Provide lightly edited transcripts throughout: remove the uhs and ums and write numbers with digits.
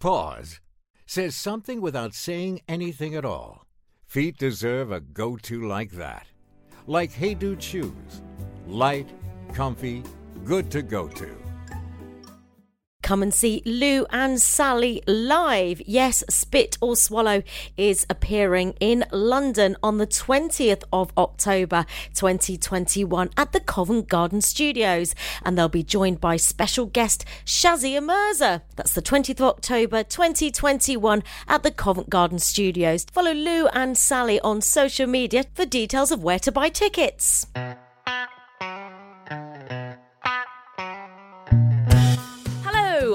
pause says something without saying anything at all. Feet deserve a go-to like that. Like Hey Dude shoes. Light, comfy, good to go to. Come and see Lou and Sally live. Yes, Spit or Swallow is appearing in London on the 20th of October 2021 at the Covent Garden Studios, and they'll be joined by special guest Shazia Mirza. That's the 20th of October 2021 at the Covent Garden Studios. Follow Lou and Sally on social media for details of where to buy tickets.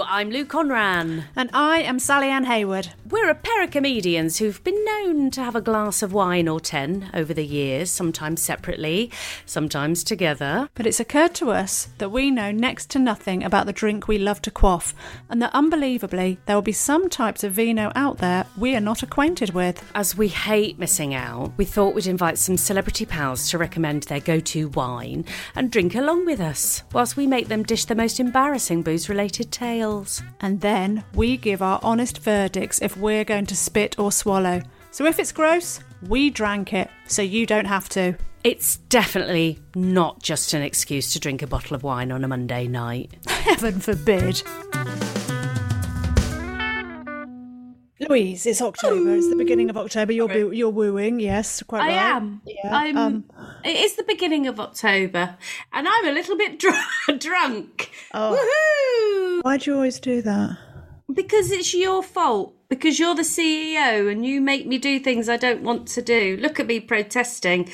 I'm Lou Conran. And I am Sally-Anne Hayward. We're a pair of comedians who've been known to have a glass of wine or 10 over the years, sometimes separately, sometimes together. But it's occurred to us that we know next to nothing about the drink we love to quaff, and that unbelievably there will be some types of vino out there we are not acquainted with. As we hate missing out, we thought we'd invite some celebrity pals to recommend their go-to wine and drink along with us, whilst we make them dish the most embarrassing booze-related tales. And then we give our honest verdicts if we're going to spit or swallow. So if it's gross, we drank it, so you don't have to. It's definitely not just an excuse to drink a bottle of wine on a Monday night. Heaven forbid. Louise, it's October. It's the beginning of October. You're wooing, yes, quite right. I am. Yeah. It is the beginning of October, and I'm a little bit drunk. Oh. Woohoo! Why do you always do that? Because it's your fault. Because you're the CEO, and you make me do things I don't want to do. Look at me protesting.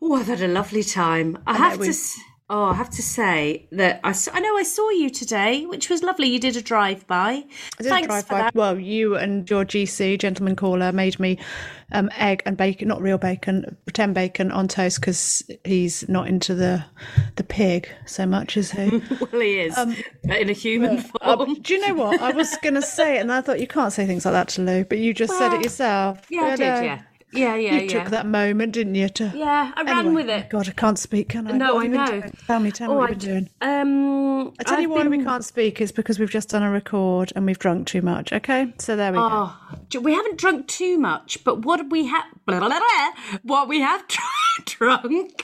Oh, I've had a lovely time. I have to say that I know I saw you today, which was lovely. You did a drive-by. Thanks for that. Well, you and your GC, gentleman caller, made me egg and bacon, not real bacon, pretend bacon on toast, because he's not into the pig so much, is he? Well, he is, but in a human form. Do you know what? I was going to say it, and I thought you can't say things like that to Lou, but you just said it yourself. Yeah, I did, yeah. You took that moment, didn't you? I ran with it. God, I can't speak, can I? No, I know. Tell me what you've been doing. I'll tell you why we can't speak is because we've just done a record and we've drunk too much, okay? So there we go. We haven't drunk too much, but what we have drunk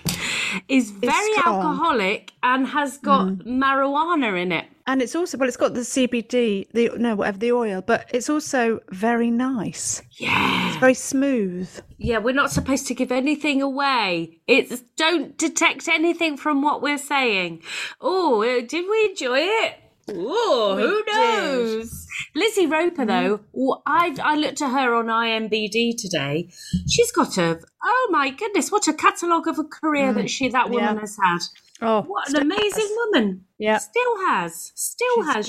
is very alcoholic and has got marijuana in it. And it's also, it's got the CBD, the oil, but it's also very nice. Yeah. It's very smooth. Yeah, we're not supposed to give anything away. It's don't detect anything from what we're saying. Oh, did we enjoy it? Oh, who knows? Lizzie Roper, though, I looked at her on IMBD today. She's got oh my goodness, what a catalogue of a career that woman has had. Oh, what an amazing woman. Yeah. Still has,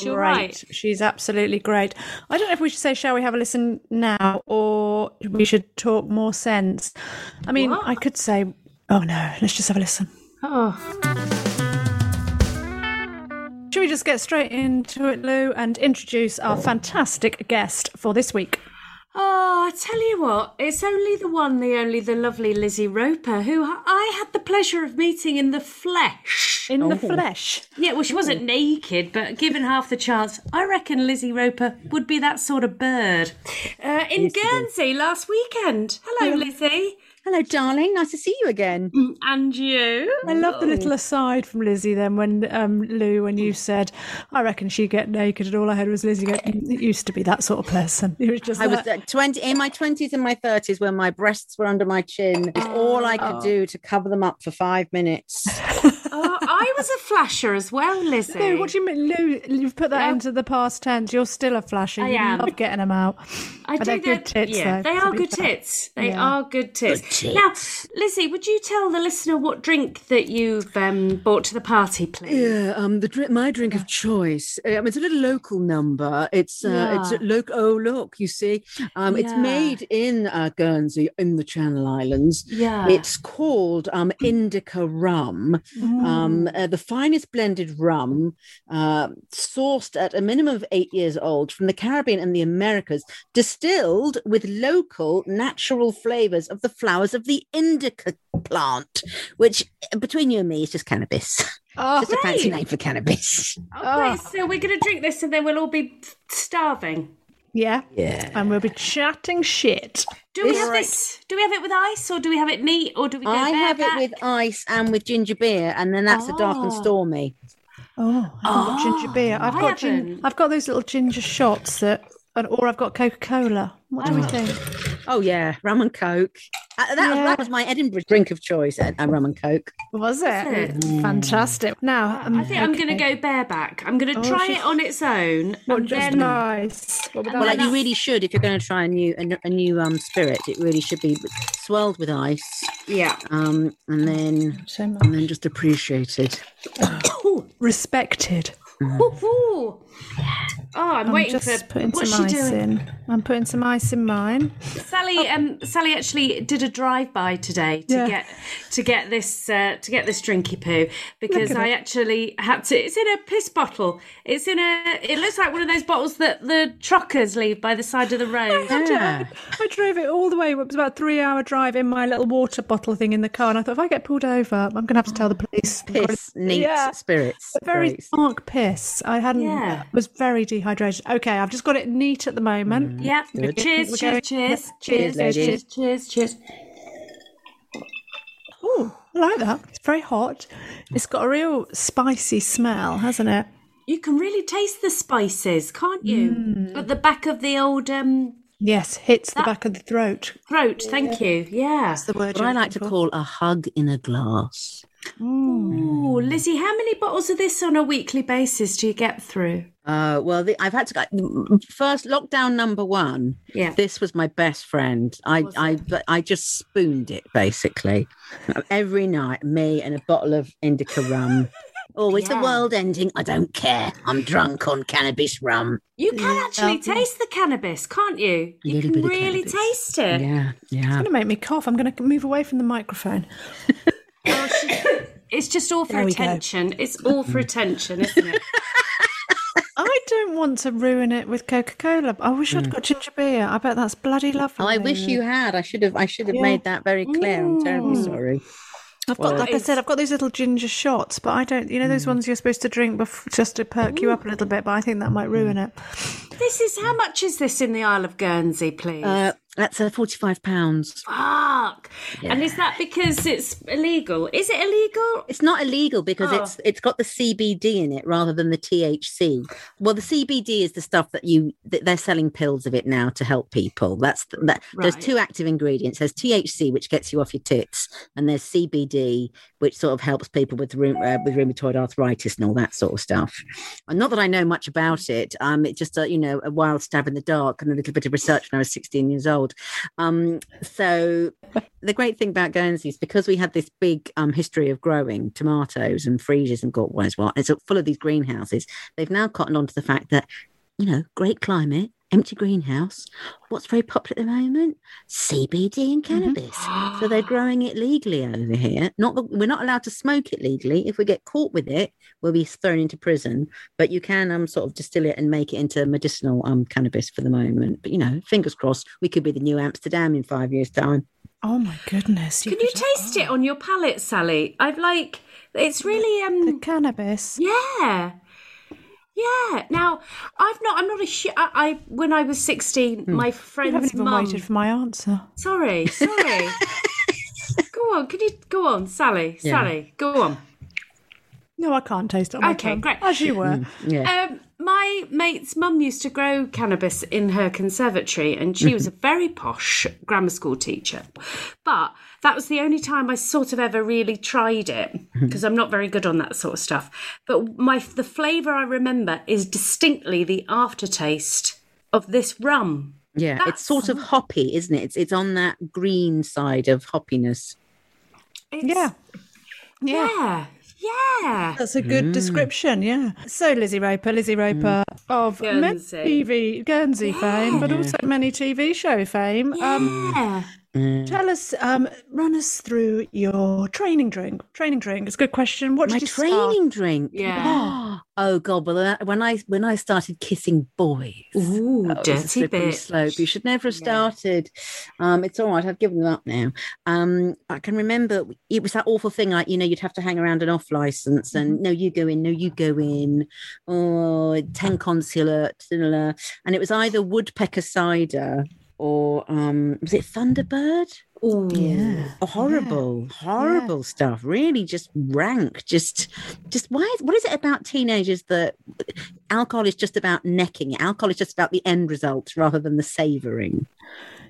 you're right. She's absolutely great. I don't know if we should say, shall we have a listen now, or we should talk more sense. I mean, what? I could say, oh no, let's just have a listen. Oh. Should we just get straight into it, Lou, and introduce our fantastic guest for this week? Oh, I tell you what, it's only the one, the only, the lovely Lizzie Roper, who I had the pleasure of meeting in the flesh. In the flesh? Yeah, well, she wasn't naked, but given half the chance, I reckon Lizzie Roper would be that sort of bird. In Guernsey last weekend. Hello, Lizzie. Hello, darling. Nice to see you again. And you. I love the little aside from Lizzie then when, Lou, when you said, I reckon she'd get naked, and all I heard was Lizzie go, it used to be that sort of person. It was just in my 20s and my 30s when my breasts were under my chin. It's all I could do to cover them up for 5 minutes. I was a flasher as well, Lizzie. No, what do you mean? Lou, you've put that into the past tense. You're still a flasher. I am. You love getting them out. They are good tits. Now, Lizzie, would you tell the listener what drink that you've bought to the party, please? Yeah, my drink of choice. It's a little local number. It's local. Oh, look, you see, it's made in Guernsey in the Channel Islands. Yeah, it's called Indica Rum. Mm. The finest blended rum, sourced at a minimum of 8 years old from the Caribbean and the Americas, distilled with local natural flavours of the flowers of the indica plant, which, between you and me, is just cannabis. Oh, just a fancy name for cannabis. Okay, so we're going to drink this and then we'll all be starving. Yeah. Yeah. And we'll be chatting shit. Do we have it with ice or do we have it neat or do we go bareback? I have it with ice and with ginger beer, and then that's a dark and stormy. Oh, I've got ginger beer. I've got those little ginger shots or I've got Coca-Cola. What do we do? Oh yeah, rum and coke. That was my Edinburgh drink of choice, rum and coke. Was it? Mm. Fantastic. Now, I think I'm going to go bareback. I'm going to try it on its own. Nice. You really should, if you're going to try a new spirit, it really should be swelled with ice. Yeah. And then just appreciated. Respected. Oh, I'm waiting for. What's she doing? I'm putting some ice in mine. Sally actually did a drive-by today to get this drinky poo, because I actually had to. It's in a piss bottle. It looks like one of those bottles that the truckers leave by the side of the road. I drove it all the way. It was about a 3-hour drive in my little water bottle thing in the car, and I thought, if I get pulled over, I'm going to have to tell the police. Piss, neat spirits, very dark piss. I hadn't. Yeah. Was very dehydrated. Okay, I've just got it neat at the moment. Yeah. Cheers. Oh, I like that. It's very hot. It's got a real spicy smell, hasn't it? You can really taste the spices, can't you? Mm. At the back of the old. Yes, hits the back of the throat. Thank you. Yeah, that's the word. What I like to call a hug in a glass. Oh, Lizzie, how many bottles of this on a weekly basis do you get through? I've had to go first lockdown number one. Yeah, this was my best friend. I just spooned it basically every night. Me and a bottle of indica rum. Oh, is the world ending? I don't care. I'm drunk on cannabis rum. You can actually taste the cannabis, can't you? You can really taste it. Yeah, yeah. It's going to make me cough. I'm going to move away from the microphone. Oh, it's just all for attention. Go. It's all for attention, isn't it? I don't want to ruin it with Coca-Cola. I wish I'd got ginger beer. I bet that's bloody lovely. Oh, I wish you had. I should have made that very clear. I'm terribly sorry. I've got these little ginger shots, but I don't, those ones you're supposed to drink just to perk you up a little bit, but I think that might ruin it. How much is this in the Isle of Guernsey, please? That's £45. Fuck. Yeah. And is that because it's illegal? Is it illegal? It's not illegal because it's got the CBD in it rather than the THC. Well, the CBD is the stuff that they're selling pills of it now to help people. There's two active ingredients. There's THC, which gets you off your tits, and there's CBD, which sort of helps people with rheumatoid arthritis and all that sort of stuff. And not that I know much about it. It's just a wild stab in the dark and a little bit of research when I was 16 years old. So the great thing about Guernsey is because we had this big history of growing tomatoes and freesias and what is what, and it's full of these greenhouses, they've now cottoned on to the fact that, great climate, empty greenhouse, what's very popular at the moment? CBD and cannabis. Mm-hmm. So they're growing it legally over here. We're not allowed to smoke it legally. If we get caught with it, we'll be thrown into prison. But you can sort of distill it and make it into medicinal cannabis for the moment. But, fingers crossed, we could be the new Amsterdam in 5 years' time. Oh, my goodness. Can you taste it on your palate, Sally? It's really... the cannabis. Yeah. Yeah. Now, when I was 16, my friend's mum... You haven't even waited for my answer. Sorry. Go on, Sally? Yeah. Sally, go on. No, I can't taste it. Okay, great. As you were. Yeah. My mate's mum used to grow cannabis in her conservatory, and she was a very posh grammar school teacher. But that was the only time I sort of ever really tried it, because I'm not very good on that sort of stuff. But the flavour I remember is distinctly the aftertaste of this rum. Yeah, it's sort of hoppy, isn't it? It's on that green side of hoppiness. Yeah. That's a good description, yeah. So Lizzie Roper of Guernsey. Guernsey fame, but also many TV show fame. Yeah. Tell us, run us through your training drink. It's a good question. What did you start? My training drink? Yeah. Oh, God, well, when I started kissing boys. Ooh, dirty bit. Slope. You should never have started. It's all right. I've given them up now. I can remember it was that awful thing, like, you'd have to hang around an off-licence and, no, you go in. Oh, 10 consulate. And it was either woodpecker cider or was it Thunderbird? Ooh, yeah. Horrible stuff. Really just rank. Just what is it about teenagers that alcohol is just about necking? Alcohol is just about the end result rather than the savouring.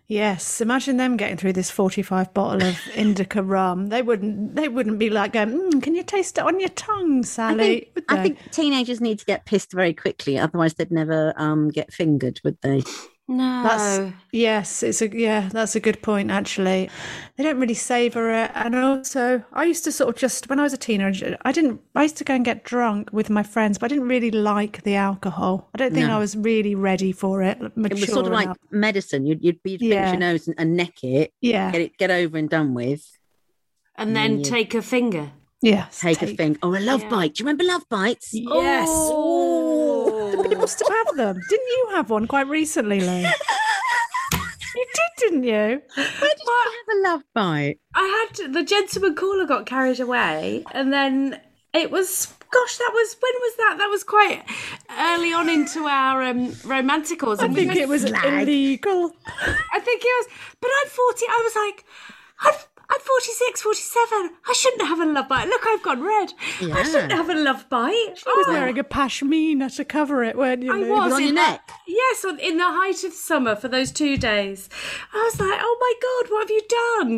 Yes, imagine them getting through this 45 bottle of Indica rum. They wouldn't be like going, can you taste it on your tongue, Sally? I think teenagers need to get pissed very quickly, otherwise they'd never get fingered, would they? No. That's a good point, actually. They don't really savour it. And also, I used to sort of just, when I was a teenager, I used to go and get drunk with my friends, but I didn't really like the alcohol. I don't think I was really ready for it. It was sort of like medicine. You'd pinch your nose and neck it. Yeah. Get over and done with. And then take a finger. Yes. Take a finger. Or a love bite. Do you remember love bites? Yes. But people still have them. Didn't you have one quite recently, Lou? You did, didn't you? Where did you have a love bite? I had the gentleman caller got carried away, and then it was. Gosh, when was that? That was quite early on into our romanticals. I think it was illegal. I think it was, but I'm 40. I was like, I'm 46, 47. I shouldn't have a love bite. Look, I've gone red. Yeah. I shouldn't have a love bite. She was wearing a pashmina to cover it, weren't you? I was. On your neck? Yes, in the height of summer for those 2 days. I was like, oh, my God, what have you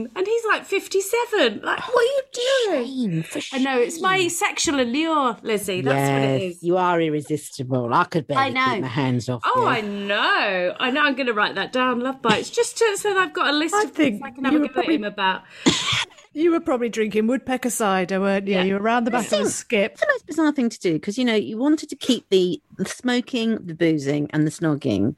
done? And he's like 57. Like, what are you doing? Shame. I know, it's my sexual allure, Lizzie. That's what it is. You are irresistible. I could barely keep my hands off you. Oh, I know. I know. I'm going to write that down, love bites, just so that I've got a list of things I can have a go at him about. You were probably drinking woodpecker cider, weren't you? Yeah. You were round the back of a skip. It's the most bizarre thing to do because, you wanted to keep the smoking, the boozing and the snogging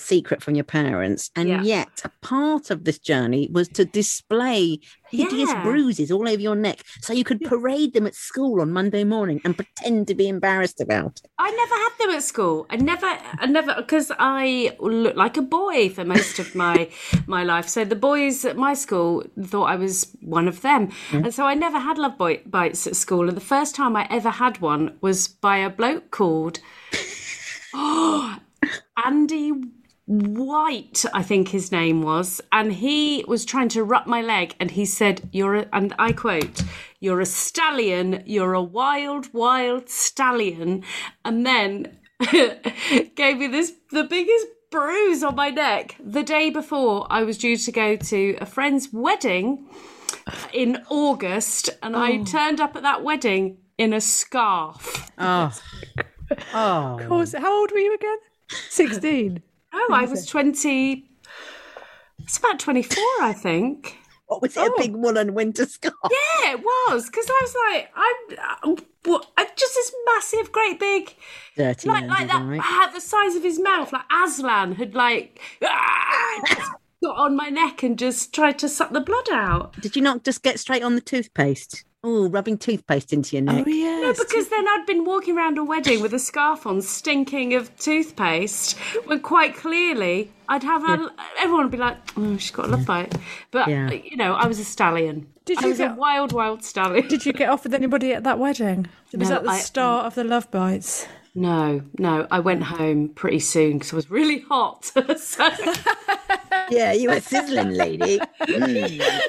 secret from your parents. And yet a part of this journey was to display hideous bruises all over your neck so you could parade them at school on Monday morning and pretend to be embarrassed about it. I never had them at school. I never, because I looked like a boy for most of my life. So the boys at my school thought I was one of them. Mm. And so I never had love bites at school. And the first time I ever had one was by a bloke called Andy White, I think his name was, and he was trying to rub my leg, and he said, and I quote, "You're a stallion, you're a wild, wild stallion," and then gave me the biggest bruise on my neck the day before I was due to go to a friend's wedding in August, and I turned up at that wedding in a scarf. Oh. Of course. How old were you again? 16. Oh, I was 20. It's about 24, I think. What was it? A big woolen winter scarf? Yeah, it was, because I was like, I'm just this massive, great big, dirty, like that, the size of his mouth, like Aslan had got on my neck and just tried to suck the blood out. Did you not just get straight on the toothpaste? Oh, rubbing toothpaste into your neck. Oh, yes. No, because then I'd been walking around a wedding with a scarf on, stinking of toothpaste, when quite clearly I'd have everyone would be like, oh, she's got a love bite. But, I was a stallion. I was a wild, wild stallion. Did you get off with anybody at that wedding? Was that the start of the love bites? No. I went home pretty soon because I was really hot. Yeah, you were sizzling, lady. Mm. Yeah.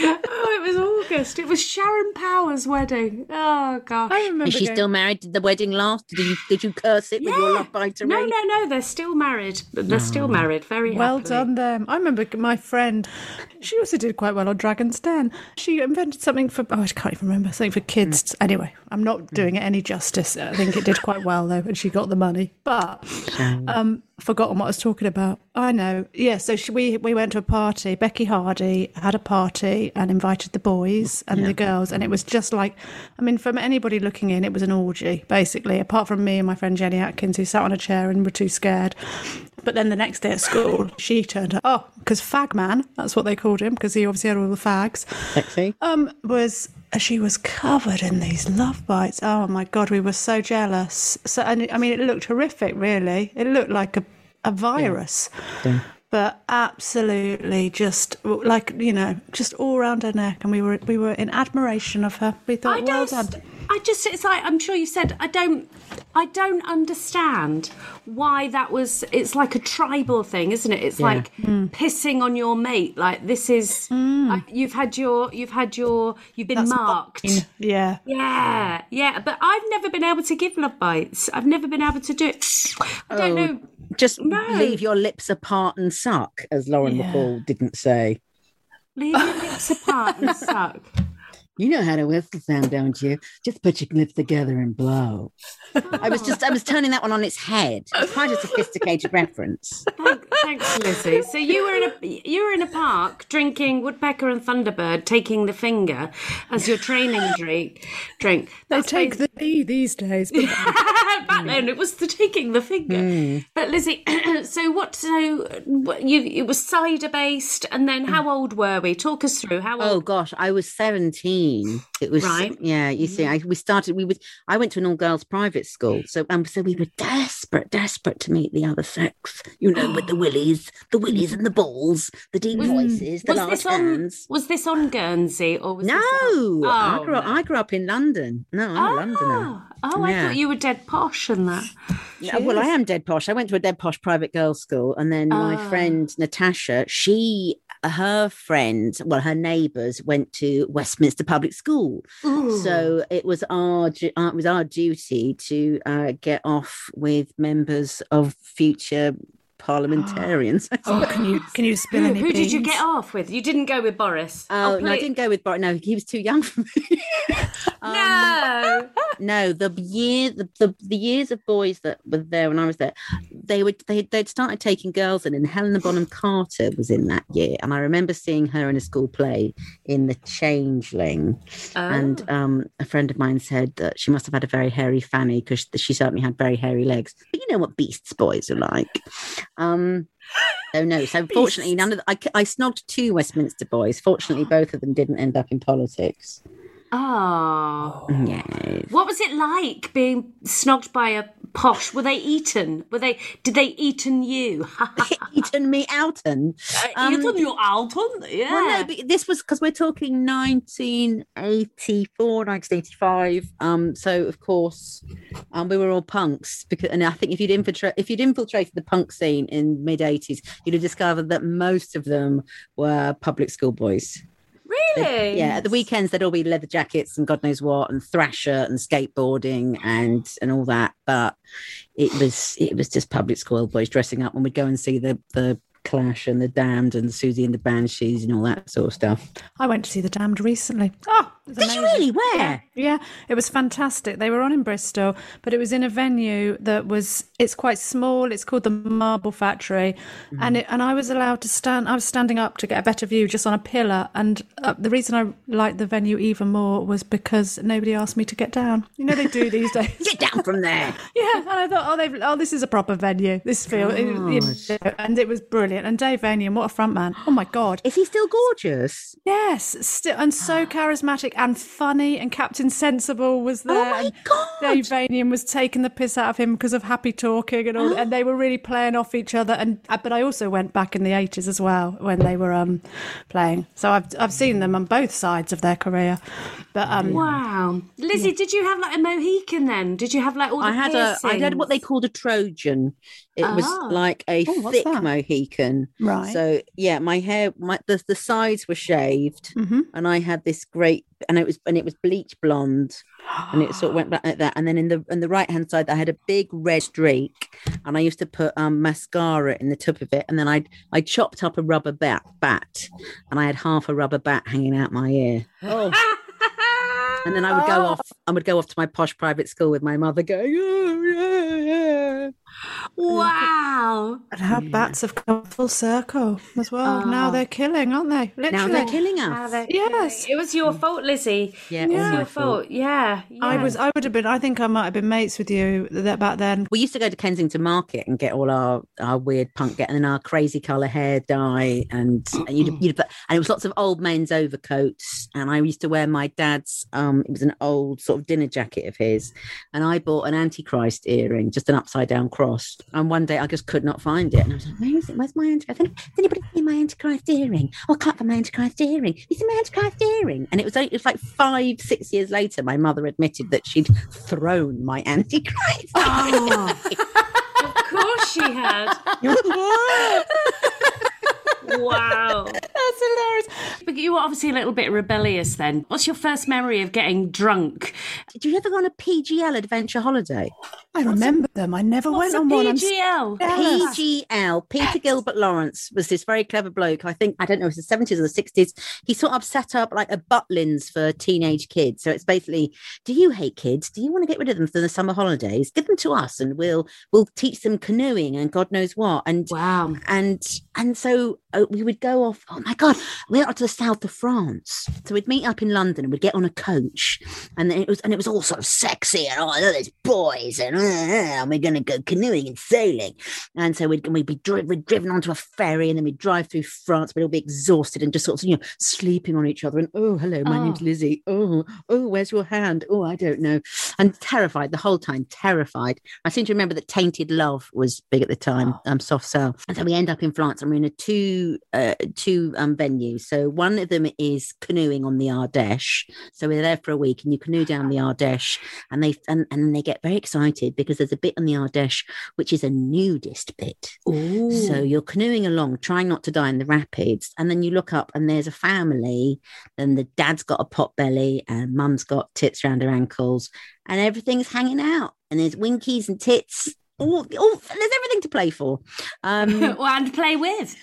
Oh, it was August. It was Sharon Powers' wedding. Oh, gosh. I remember. Is she still married? Did the wedding last? Did you curse it with your love biter? No. They're still married. They're still married. Very well happily. Done them. I remember my friend. She also did quite well on Dragon's Den. She invented something for, I can't even remember, something for kids. Anyway, I'm not doing it any justice. I think it did quite well, though, and she got the money. But forgotten what I was talking about. I know. Yeah, so we went to a party. Becky Hardy had a party and invited the boys and the girls, and it was just like, I mean, from anybody looking in, it was an orgy, basically, apart from me and my friend Jenny Atkins, who sat on a chair and were too scared. But then the next day at school, she turned up, because Fag Man, that's what they called him, because he obviously had all the fags. Sexy. She was covered in these love bites. Oh, my God, we were so jealous. So, and, I mean, it looked horrific, really. It looked like a virus. Yeah. Yeah. But absolutely just, like, you know, just all round her neck. And we were in admiration of her. We thought, well done. I just, it's like, I'm sure you said, I don't understand why that was, it's like a tribal thing, isn't it? It's like pissing on your mate. Like, this is, you've been that's marked. Yeah. Yeah. Yeah. But I've never been able to give love bites. I've never been able to do it. I don't know. Just leave your lips apart and suck, as Lauren McCall didn't say. Leave your lips apart and suck. You know how to whistle sound, don't you? Just put your lips together and blow. Oh. I was turning that one on its head. It's quite a sophisticated reference. Thanks, Lizzie. So you were in a park drinking Woodpecker and Thunderbird, taking the finger as your training drink. They take the D these days. But back then it was the taking the finger. Mm. But Lizzie, it was cider based, and then how old were we? Talk us through how old. Oh gosh, I was 17. It was right. Yeah, you see, I went to an all-girls private school, so we were desperate to meet the other sex, you know, with the willies and the balls, the deep voices, the large hands. Was this on Guernsey or was no? I grew up in London. No, I'm a Londoner. Oh, yeah. I thought you were dead posh and that. Yeah, well, I am dead posh. I went to a dead posh private girls' school, and then my friend Natasha, her friends, well, her neighbours went to Westminster Public School. Ooh. So it was our duty to get off with members of future parliamentarians. Oh, can you spill any Who did you get off with? You didn't go with Boris. Oh, no, I didn't go with Boris. No, he was too young for me. No, the years of boys that were there when I was there, they'd started taking girls in, and Helena Bonham Carter was in that year, and I remember seeing her in a school play in The Changeling, and a friend of mine said that she must have had a very hairy fanny because she certainly had very hairy legs. But you know what beasts boys are like. Oh no! So fortunately, none of I snogged two Westminster boys. Fortunately, both of them didn't end up in politics. Oh, yes. What was it like being snogged by a posh? Were they eaten? Did they eaten you? Eaten me outen. Eaten you outen? Yeah. Well, no, but this was because we're talking 1984, 1985. So of course, we were all punks because, and I think if you'd infiltrated the punk scene in mid-80s, you'd have discovered that most of them were public school boys. Really? Yeah, at the weekends they'd all be leather jackets and God knows what, and Thrasher and skateboarding and all that. But it was just public school boys dressing up, and we'd go and see the Clash and The Damned and Siouxsie and the Banshees and all that sort of stuff. I went to see The Damned recently. Oh, did you really? Where? Yeah, it was fantastic. They were on in Bristol, but it was in a venue it's quite small. It's called the Marble Factory, and I was allowed to stand. I was standing up to get a better view, just on a pillar. And the reason I liked the venue even more was because nobody asked me to get down. You know they do these days. Get down from there. Yeah, and I thought, this is a proper venue. This feels, and it was brilliant. And Dave Vanian, what a front man. Oh my God. Is he still gorgeous? Yes, still, and so charismatic and funny, and Captain Sensible was there. Oh my God. Dave Vanian was taking the piss out of him because of happy talking and all, and they were really playing off each other, but I also went back in the 80s as well when they were playing. So I've seen them on both sides of their career. But wow. Lizzie, did you have like a Mohican then? Did you have like all the piercings? I had what they called a Trojan. It was like a thick Mohican. Right. So, yeah, my hair, the sides were shaved, and I had this great, and it was bleach blonde, and it sort of went back like that. And then in the right hand side, I had a big red streak, and I used to put mascara in the top of it, and then I chopped up a rubber bat, and I had half a rubber bat hanging out my ear. Oh. And then I would go off to my posh private school with my mother going, yeah. Wow. And how bats have come full circle as well. Now they're killing, aren't they? Literally. Now they're killing us. Yes. It was your fault, Lizzie. Yeah, it was your fault. Yeah. I think I might have been mates with you back then. We used to go to Kensington Market and get all our weird punk get, and then our crazy colour hair dye, and it was lots of old men's overcoats, and I used to wear my dad's it was an old sort of dinner jacket of his, and I bought an Antichrist earring, just an upside down cross, and one day I just could not find it, and I was like, where is it? Where's my Antichrist? Has anybody seen my Antichrist earring? Oh, I can't find my Antichrist earring. You see my Antichrist earring? And it was like 5-6 years later my mother admitted that she'd thrown my Antichrist. Of course she had. Wow. That's hilarious. But you were obviously a little bit rebellious then. What's your first memory of getting drunk? Did you ever go on a PGL adventure holiday? I remember them. I never went on one. PGL? PGL. Peter Gilbert Lawrence was this very clever bloke. I don't know if it's the 70s or the 60s. He sort of set up like a Butlins for teenage kids. So it's basically, do you hate kids? Do you want to get rid of them for the summer holidays? Give them to us and we'll teach them canoeing and God knows what. And wow. And so we would go off. Oh my God, we went to the south of France. So we'd meet up in London and we'd get on a coach, and then it was all sort of sexy and all those boys and we're going to go canoeing and sailing. And so we'd be driven onto a ferry, and then we'd drive through France. We'd all be exhausted and just sort of sleeping on each other. And hello, my name's Lizzie. Oh, where's your hand? Oh, I don't know. And terrified the whole time. Terrified. I seem to remember that Tainted Love was big at the time. Soft Cell. And so we end up in France, and we're in a two venues. So one of them is canoeing on the Ardesh. So we're there for a week, and you canoe down the Ardesh, and they get very excited because there's a bit on the Ardesh which is a nudist bit. Ooh. So you're canoeing along, trying not to die in the rapids, and then you look up and there's a family, and the dad's got a pot belly and mum's got tits round her ankles, and everything's hanging out, and there's winkies and tits. Oh, there's everything to play for. And play with.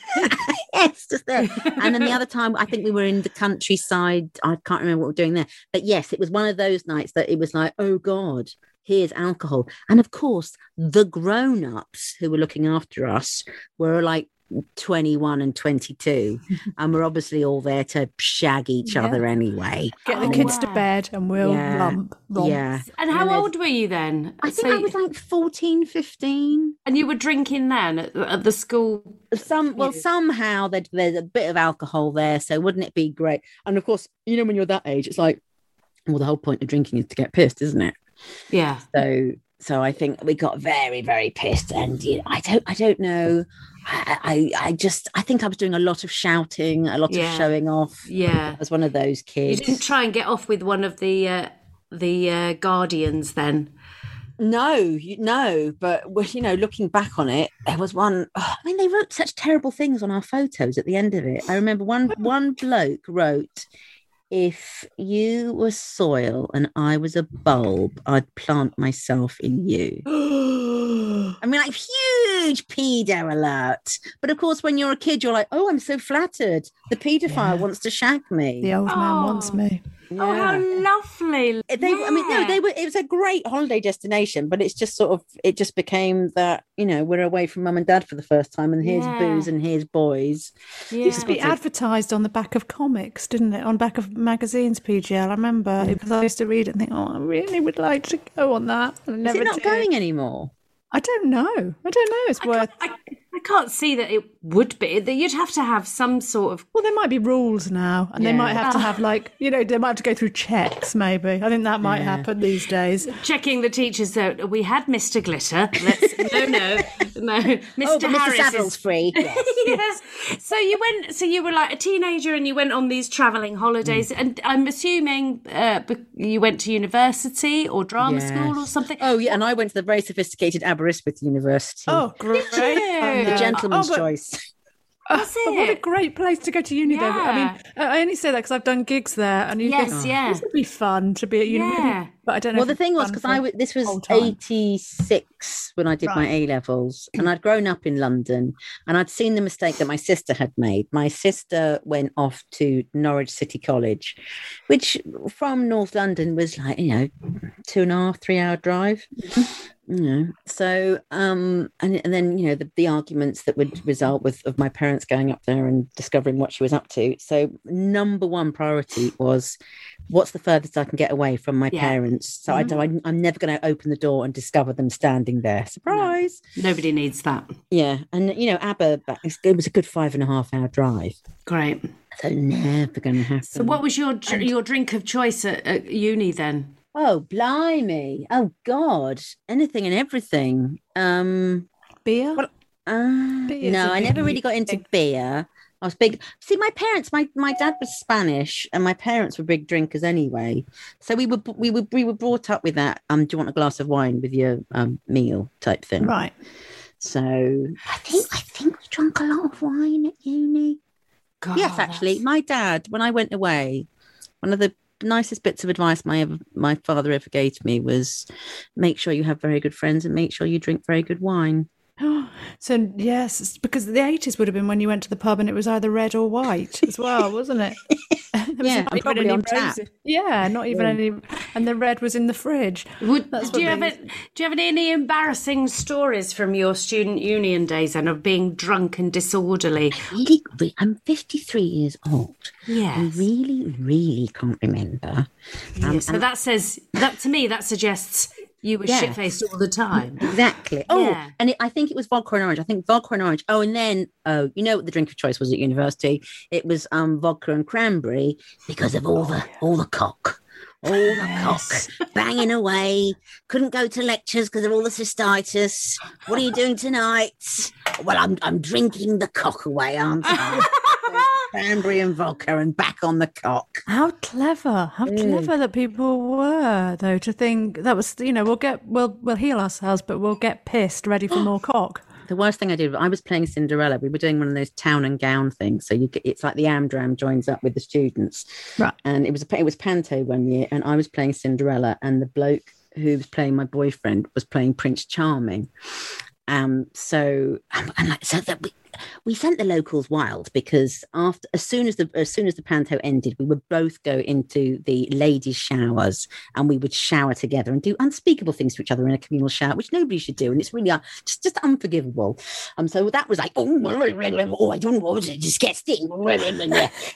Yes, just there. And then the other time, I think we were in the countryside. I can't remember what we were doing there. But yes, it was one of those nights that it was like, oh, God, here's alcohol. And, of course, the grown-ups who were looking after us were like 21 and 22, and we're obviously all there to shag each other anyway. Get the kids to bed and we'll romp. Yeah. And how old were you then? I think I was like 14, 15. And you were drinking then at the school? Somehow there's a bit of alcohol there, so wouldn't it be great? And of course, you know, when you're that age, it's like, well, the whole point of drinking is to get pissed, isn't it? Yeah. So I think we got very, very pissed, and you know, I don't know. I think I was doing a lot of shouting, a lot of showing off. Yeah, as one of those kids. You didn't try and get off with one of the guardians then. No, but you know, looking back on it, there was one. Oh, I mean, they wrote such terrible things on our photos at the end of it. I remember one bloke wrote, if you were soil and I was a bulb, I'd plant myself in you. I mean, like, huge pedo alert. But of course, when you're a kid, you're like, oh, I'm so flattered. The paedophile wants to shag me. The old man wants me. Yeah. Oh, how lovely! It was a great holiday destination, but it just became that, you know, we're away from mum and dad for the first time, and here's booze and here's boys. Yeah. It used to be advertised on the back of comics, didn't it? On back of magazines, PGL. I remember because I used to read it and think, oh, I really would like to go on that. And I never did. Is it not going anymore? I don't know. It's worth. I can't see that it would be, that you'd have to have some sort of... Well, there might be rules now, and they might have to have, like, you know, they might have to go through checks, maybe. I think that might happen these days. Checking the teachers, though, we had Mr. Glitter. No. Mr. Harris. Mr. Savile's free. Yes. So you went, so you were like a teenager and you went on these travelling holidays, and I'm assuming you went to university or drama school or something. Oh, yeah, and I went to the very sophisticated Aberystwyth University. Oh, great. The gentleman's choice. But what a great place to go to uni, though. I mean, I only say that because I've done gigs there, and this would be fun to be at uni. Yeah. But I don't know. Well, the thing was, because this was 86 when I did my A levels, and I'd grown up in London, and I'd seen the mistake that my sister had made. My sister went off to Norwich City College, which from North London was like, you know, 2.5-3 hour drive. You know, so and then, you know, the arguments that would result of my parents going up there and discovering what she was up to. So number one priority was, what's the furthest I can get away from my parents? So I'm never going to open the door and discover them standing there. Surprise! No. Nobody needs that. Yeah, and you know, ABBA, it was a good 5.5 hour drive. Great. So never going to happen. So what was your drink of choice at uni then? Oh, blimey. Oh, God. Anything and everything. Beer? Well, no, I never really got into beer. I was big. See, my parents, my dad was Spanish, and my parents were big drinkers anyway. So we were brought up with that, do you want a glass of wine with your meal type thing. Right. So I think we drank a lot of wine at uni. God, yes, actually. My dad, when I went away, one of the nicest bits of advice my father ever gave to me was, make sure you have very good friends and make sure you drink very good wine. So yes, because the 80s would have been when you went to the pub and it was either red or white as well, wasn't it? Probably on tap. Yeah, not even any, and the red was in the fridge. Do you have any embarrassing stories from your student union days then, of being drunk and disorderly? I'm 53 years old. Yes. I really, really can't remember. So that suggests you were shit-faced all the time. Exactly. Oh, yeah. And I think it was vodka and orange. Oh, and then, you know what the drink of choice was at university? It was vodka and cranberry because of all the cock. All the cock banging away. Couldn't go to lectures because of all the cystitis. What are you doing tonight? Well, I'm drinking the cock away, aren't I? Cranberry and vodka and back on the cock. How clever. How clever that people were, though, to think that was, you know, we'll heal ourselves, but we'll get pissed ready for more cock. The worst thing I did, I was playing Cinderella. We were doing one of those town and gown things. So it's like the Amdram joins up with the students. Right. And it was Panto one year, and I was playing Cinderella, and the bloke who was playing my boyfriend was playing Prince Charming. We sent the locals wild, because as soon as the panto ended, we would both go into the ladies' showers, and we would shower together and do unspeakable things to each other in a communal shower, which nobody should do, and it's really just unforgivable. So that was like, I don't know, it was disgusting.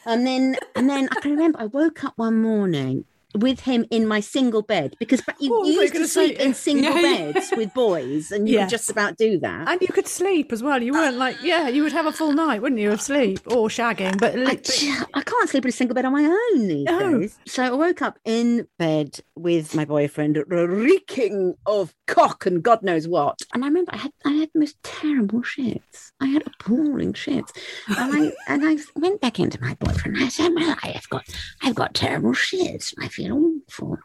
and then I can remember I woke up one morning with him in my single bed, because you used to sleep in single beds with boys, and you would just about do that. And you could sleep as well. You weren't you would have a full night, wouldn't you, of sleep or shagging. But I can't sleep in a single bed on my own these days. So I woke up in bed with my boyfriend, reeking of cock and God knows what. And I remember I had the most terrible shits. I had appalling shits. And I went back into my boyfriend and I said, well, I've got terrible shits. I feel awful.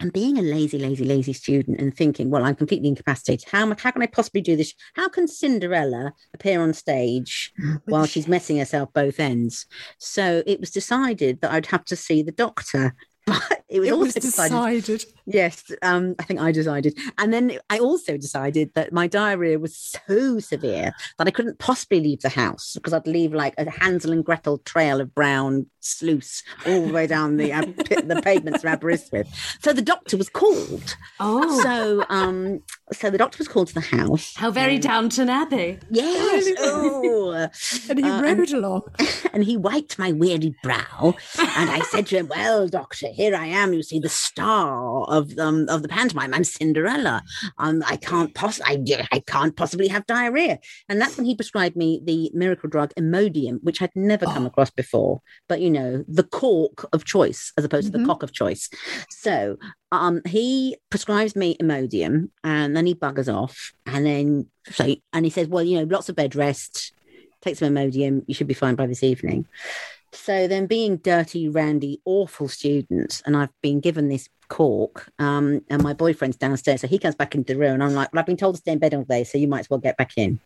And being a lazy student and thinking, well, I'm completely incapacitated. How can I possibly do this? How can Cinderella appear on stage while she's messing herself both ends? So it was decided that I'd have to see the doctor. But it was also decided. Yes, I think I decided. And then I also decided that my diarrhea was so severe that I couldn't possibly leave the house, because I'd leave like a Hansel and Gretel trail of brown sluice all the way down the pavements of Aberystwyth. So the doctor was called. Oh. So So the doctor was called to the house. How very Downton Abbey. Yes. Oh. And he rode along. And he wiped my weary brow. And I said to him, well, doctor, here I am, you see, the star of the pantomime. I'm Cinderella. I can't possibly have diarrhea. And that's when he prescribed me the miracle drug Imodium, which I'd never come across before. But, you know, the cork of choice as opposed to the cock of choice. So... he prescribes me Imodium, and then he buggers off, and he says, well, you know, lots of bed rest, take some Imodium, you should be fine by this evening. So then, being dirty, randy, awful students, and I've been given this cork, and my boyfriend's downstairs, so he comes back into the room, and I'm like, well, I've been told to stay in bed all day, so you might as well get back in.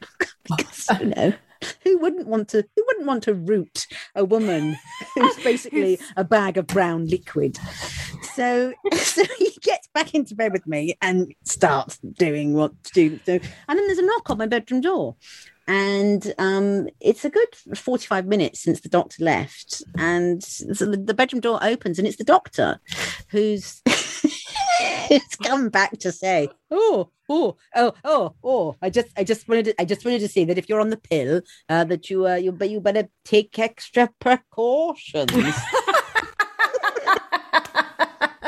Because, you know, who wouldn't want to root a woman who's basically a bag of brown liquid? So he gets back into bed with me and starts doing what students do. And then there's a knock on my bedroom door. And it's a good 45 minutes since the doctor left. And so the bedroom door opens, and it's the doctor who's come back to say, oh! I just wanted to say that if you're on the pill, that you better take extra precautions.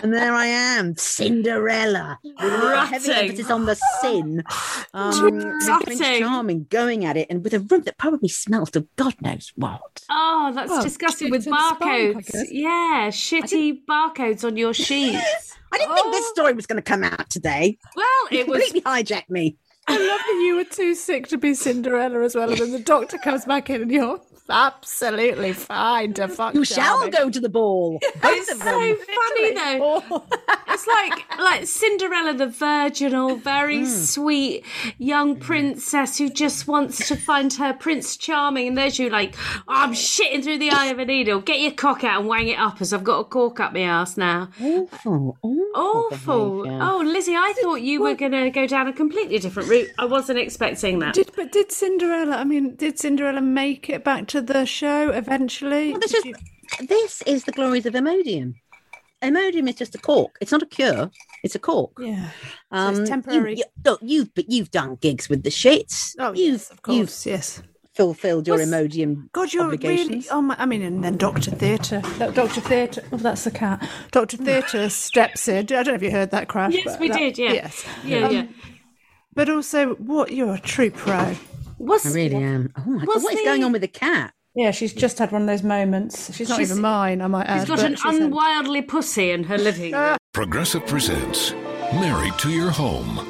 And there I am, Cinderella, with a heavy emphasis on the sin. Charming, going at it, and with a room that probably smelled of God knows what. Oh, that's disgusting, with barcodes. Yeah, shitty barcodes on your sheets. I didn't think this story was going to come out today. Well, it completely hijacked me. I love that you were too sick to be Cinderella as well, and then the doctor comes back in and you're... absolutely fine to fuck. You shall go to the ball. It's so funny though. It's like Cinderella, the virginal, very sweet young princess who just wants to find her Prince Charming, and there's you like, oh, I'm shitting through the eye of a needle. Get your cock out and wang it up, as I've got a cork up my ass now. Awful. Oh, Lizzie, I thought you were going to go down a completely different route. I wasn't expecting that. Did Cinderella make it back to the show eventually? Well, this is the glories of Imodium. Imodium is just a cork. It's not a cure. It's a cork. Yeah. So it's temporary. You've done gigs with the shits. Oh, yes, of course. Yes. Fulfilled your Imodium obligations. Really, and then Dr. Theatre. Dr. Theatre. Oh, that's the cat. Dr. Theatre steps in. I don't know if you heard that crash. Yes, but we did. Yeah. Yes. Yeah. Yeah. But also, you're a true pro. I really am. Oh my God, what is going on with the cat? Yeah, she's just had one of those moments. She's not even mine, I might add. She's got an unwildly pussy in her living room. Progressive presents Married to Your Home.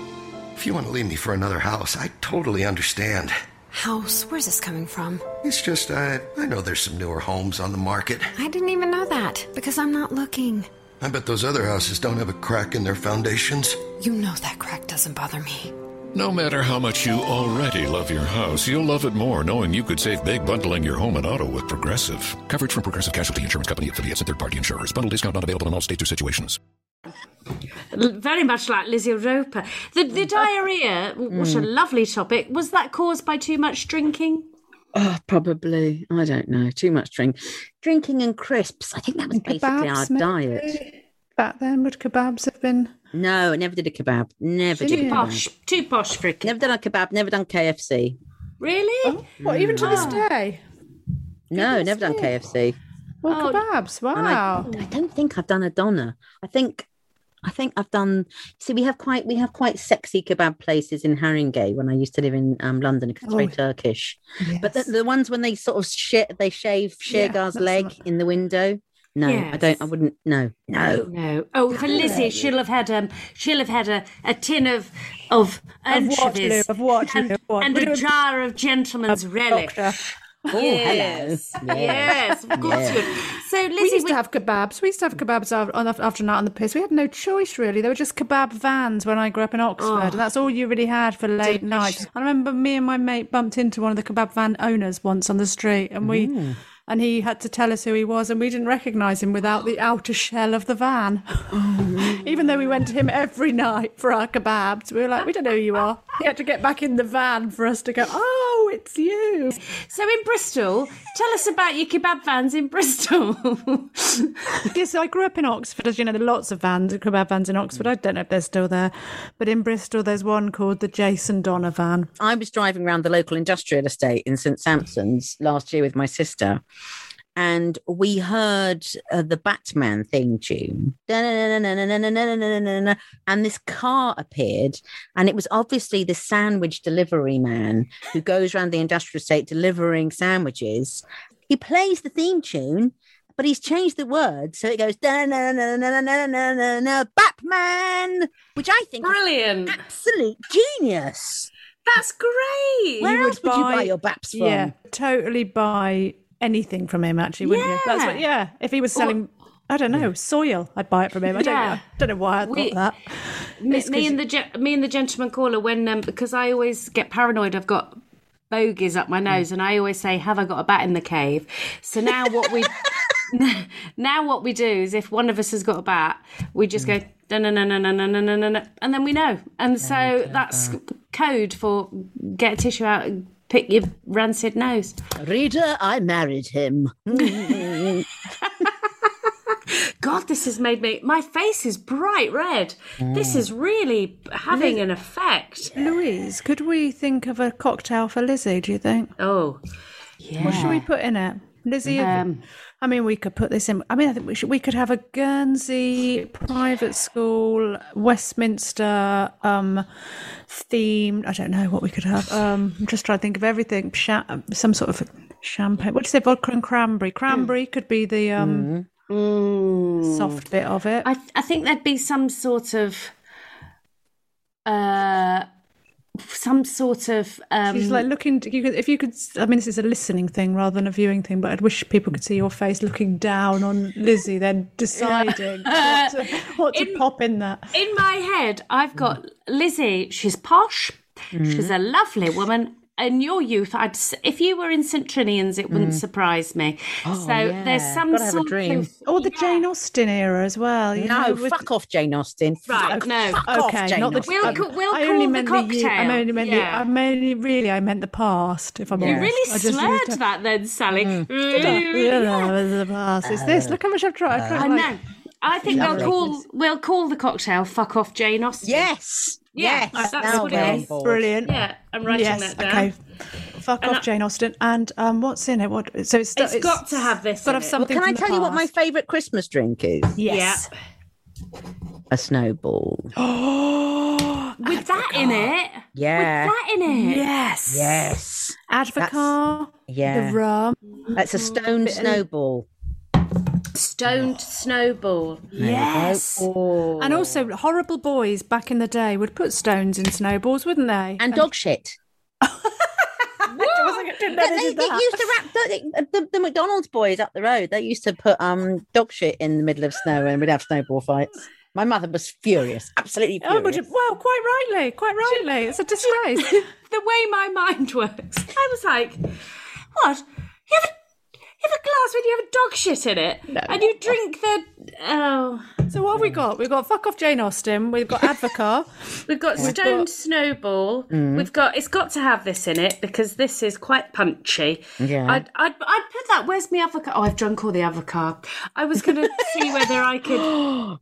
If you want to leave me for another house, I totally understand. House? Where's this coming from? It's just, I know there's some newer homes on the market. I didn't even know that, because I'm not looking. I bet those other houses don't have a crack in their foundations. You know that crack doesn't bother me. No matter how much you already love your house, you'll love it more knowing you could save big bundling your home and auto with Progressive. Coverage from Progressive Casualty Insurance Company, affiliates, and third-party insurers. Bundle discount not available in all states or situations. Very much like Lizzie Roper. The diarrhoea, what a lovely topic. Was that caused by too much drinking? Oh, probably. I don't know. Too much drinking and crisps. I think that was basically our diet. Back then, would kebabs have been... No, I never did a kebab. Too posh for a kebab. Never done a kebab, never done KFC. Really? Oh, even to this day? No, never done KFC. Well, kebabs, wow. I don't think I've done a doner. I think I've done... See, we have quite sexy kebab places in Haringey when I used to live in London, because it's very Turkish. Yes. But the ones when they sort of shave Shergar's leg in the window... No, yes. I don't. I wouldn't. No. Oh, for Lizzie, she'll have had a tin of anchovies and a jar of gentleman's relic. Oh, yes. Hello. Yes, of course you would. So, Lizzie, we used to have kebabs after a night on the piss. We had no choice, really. There were just kebab vans when I grew up in Oxford, and that's all you really had for late nights. I remember me and my mate bumped into one of the kebab van owners once on the street, and we... and he had to tell us who he was, and we didn't recognise him without the outer shell of the van. Oh. Even though we went to him every night for our kebabs, we were like, we don't know who you are. He had to get back in the van for us to go, oh, it's you. So in Bristol, tell us about your kebab vans in Bristol. Yes, so I grew up in Oxford. As you know, there are lots of vans, kebab vans in Oxford. I don't know if they're still there. But in Bristol, there's one called the Jason Donner van. I was driving around the local industrial estate in St Sampson's last year with my sister, and we heard the Batman theme tune. And this car appeared, and it was obviously the sandwich delivery man who goes around the industrial estate delivering sandwiches. He plays the theme tune, but he's changed the word, so it goes Batman, which I think brilliant, is absolute genius. That's great. Where else would you buy your baps from? Yeah, totally buy anything from him, actually, wouldn't you? That's what, yeah. If he was selling, I don't know, soil, I'd buy it from him. I don't know why I thought that. Me and the gentleman caller, when because I always get paranoid. I've got bogies up my nose, and I always say, "Have I got a bat in the cave?" So now what we do is, if one of us has got a bat, we just go no, and then we know. And so that's code for get a tissue out and pick your rancid nose. Reader, I married him. God, this has made me... My face is bright red. Mm. This is really having an effect. Louise, could we think of a cocktail for Lizzie, do you think? Oh, yeah. What should we put in it? Lizzie, I mean, we could put this in... I mean, I think we could have a Guernsey private school, Westminster themed... I don't know what we could have. I'm just trying to think of everything. Some sort of champagne. What do you say? Vodka and cranberry. Cranberry could be the... soft bit of it. I think there'd be some sort of she's like looking, if you could, I mean, this is a listening thing rather than a viewing thing, but I'd wish people could see your face looking down on Lizzie then deciding what to pop in that. In my head, I've got Lizzie, she's posh, she's a lovely woman. In your youth, if you were in St Trinian's, it wouldn't surprise me. Oh, so there's some sort of... Or the Jane Austen era as well. Fuck off Jane Austen. Right, no. Okay, not the... We'll call the cocktail. I meant the past, if I'm honest. You really slurred that then, Sally. The past. It's this. Look how much I've tried. I know. I think we'll call the cocktail Fuck Off Jane Austen. Yes. Yes, that's what it is. Brilliant. Yeah, I'm writing that down. Okay. Fuck off, Jane Austen. And what's in it? What? So it's got to have this. Got to have something. Well, can I tell you what my favourite Christmas drink is? Yes. Yeah. A snowball. Oh, with that in it. Yeah. With that in it. Yes. Yes. Advocar. Yeah. The rum. That's a stoned snowball. Stoned snowball. Yes. Oh. And also, horrible boys back in the day would put stones in snowballs, wouldn't they? And dog shit. The McDonald's boys up the road, they used to put dog shit in the middle of snow and we'd have snowball fights. My mother was furious, absolutely furious. Oh, well, quite rightly. It's a disgrace. The way my mind works, I was like, what? You haven't... You have a glass when you have a dog shit in it, and you drink the... Oh. So what have we got? We've got Fuck Off Jane Austen, we've got Advocar, we've got Stoned Snowball, we've got... It's got to have this in it, because this is quite punchy. Yeah. I'd put that... Where's my Advocar? Oh, I've drunk all the Advocar. I was going to see whether I could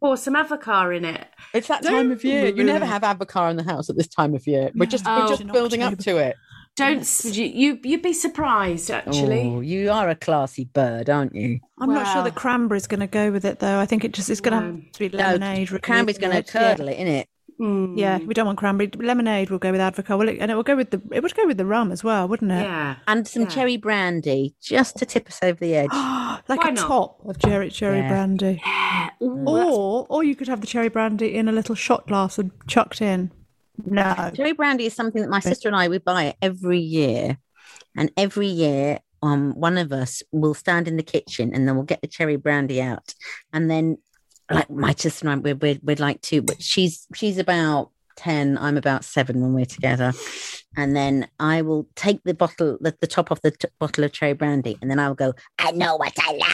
pour some Advocar in it. It's that time of year. You never have Advocar in the house at this time of year. We're just building up to it. Don't you'd be surprised, actually. Oh, you are a classy bird, aren't you? I'm not sure the cranberry's going to go with it, though. I think it just is going to have to be lemonade. Cranberry's going to curdle it, innit? Mm. Yeah, we don't want cranberry. Lemonade will go with Advocar, and it will go with the rum as well, wouldn't it? Yeah, and some cherry brandy just to tip us over the edge, like Why a not? Top of cherry brandy. Yeah. Ooh, or you could have the cherry brandy in a little shot glass and chucked in. No. Cherry brandy is something that my sister and I would buy every year. And every year, one of us will stand in the kitchen and then we'll get the cherry brandy out. And then, like, my sister and I, we'd like to, but she's about 10, I'm about 7 when we're together. And then I will take the bottle, the top off the bottle of Tray brandy, and then I'll go, I know what I like.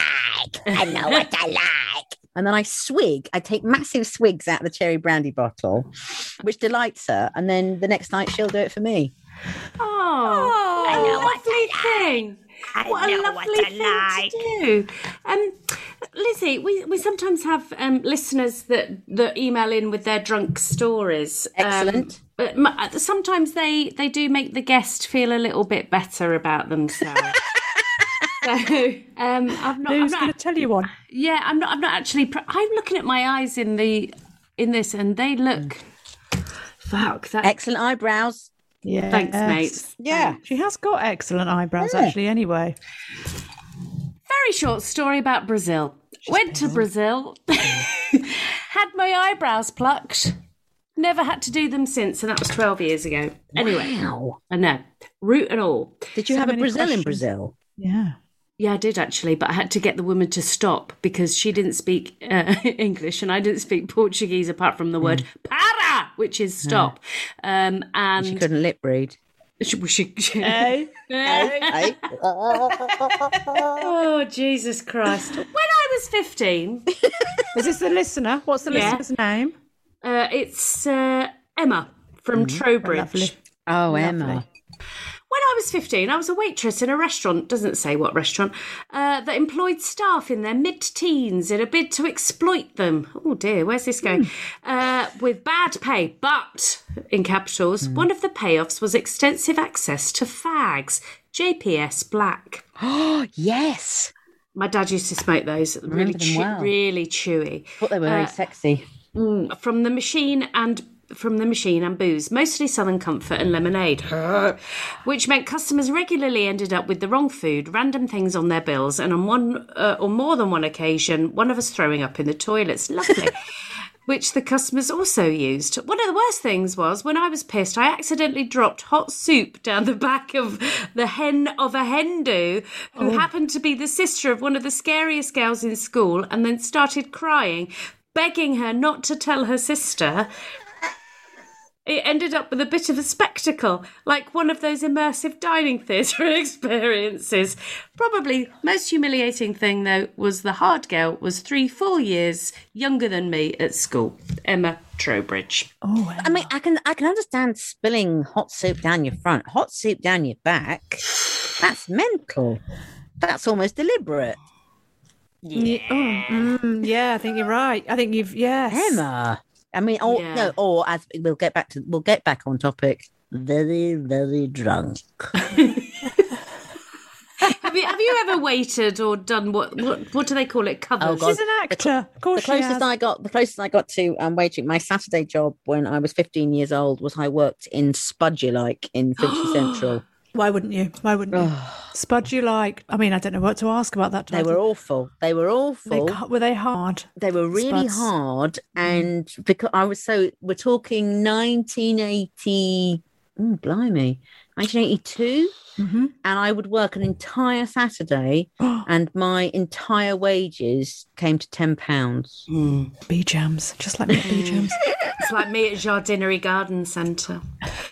I know what I like. And then I swig, I take massive swigs out of the cherry brandy bottle, which delights her. And then the next night she'll do it for me. Oh, I know what I like. What a lovely thing to do. Lizzie, we sometimes have listeners that email in with their drunk stories. Excellent. But sometimes they do make the guest feel a little bit better about themselves. Who's going to tell you one? Yeah, I'm not actually. I'm looking at my eyes in this, and they look. Fuck that. Excellent eyebrows. Yeah. Thanks, mates. Yeah. Thanks. She has got excellent eyebrows, actually, anyway. Very short story about Brazil. Went to Brazil, had my eyebrows plucked, never had to do them since, and that was 12 years ago. Anyway. Wow. I know. Root and all. Did you have a Brazil in Brazil? Yeah. Yeah, I did actually, but I had to get the woman to stop because she didn't speak English and I didn't speak Portuguese apart from the word para, which is stop. Yeah. And she couldn't lip read. She Oh, Jesus Christ. When I was 15. Is this the listener? What's the listener's name? It's Emma from Trowbridge. Lovely. Oh, lovely. Emma. When I was 15, I was a waitress in a restaurant, doesn't say what restaurant, that employed staff in their mid-teens in a bid to exploit them. Oh dear, where's this going? With bad pay, but, in capitals, one of the payoffs was extensive access to fags, JPS Black. Oh, yes. My dad used to smoke those, really chewy. I thought they were very sexy. From the machine and booze, mostly Southern Comfort and lemonade, which meant customers regularly ended up with the wrong food, random things on their bills, and on one or more than one occasion, one of us throwing up in the toilets. Lovely. Which the customers also used. One of the worst things was, when I was pissed, I accidentally dropped hot soup down the back of the hen of a Hindu who happened to be the sister of one of the scariest girls in school, and then started crying, begging her not to tell her sister. It ended up with a bit of a spectacle, like one of those immersive dining theatre experiences. Probably most humiliating thing, though, was the hard girl was 3 full years younger than me at school. Emma Trowbridge. Oh, Emma. I mean, I can understand spilling hot soup down your front, hot soup down your back. That's mental. That's almost deliberate. Yeah. I think you're right. I think Emma. I mean, as we'll get back on topic. Very, very drunk. Have you ever waited or done what do they call it? Covered. Oh, she's an actor. Of course, the closest I got to waiting. My Saturday job when I was 15 years old was I worked in Spudgy, like in Finchley Central. Why wouldn't you? Spudgy, like, I mean, I don't know what to ask about that. They were awful. Were they hard? They were really hard. And because we're talking 1982. Mm-hmm. And I would work an entire Saturday and my entire wages came to £10. Bee jams, just like my bee jams. It's like me at Jardinery Garden Centre.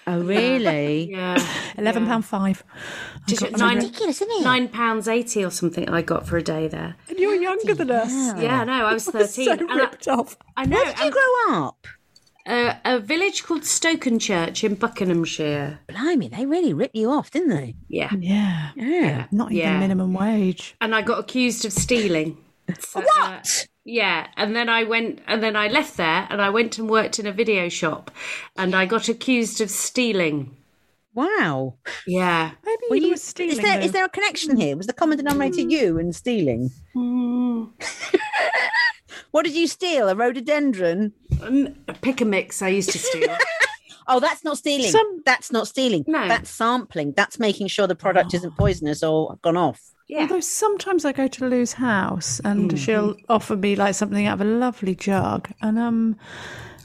Oh, really? Yeah. £11.05. Ridiculous, isn't it? £9.80 or something I got for a day there. And you were younger than us. Yeah, I know, I was 13. So ripped off. I know. Where did you grow up? A village called Stokenchurch in Buckinghamshire. Blimey, they really ripped you off, didn't they? Yeah. Yeah. Yeah. Not even minimum wage. And I got accused of stealing. So, what? Yeah. And then I left there and I went and worked in a video shop and I got accused of stealing. Wow. Yeah. Maybe you were stealing. Is there a connection here? Was the common denominator you and stealing? Mm. What did you steal? A rhododendron? A pick-a-mix I used to steal. Oh, that's not stealing. That's not stealing. No. That's sampling. That's making sure the product isn't poisonous or gone off. Yeah. Although sometimes I go to Lou's house and she'll offer me like something out of a lovely jug. And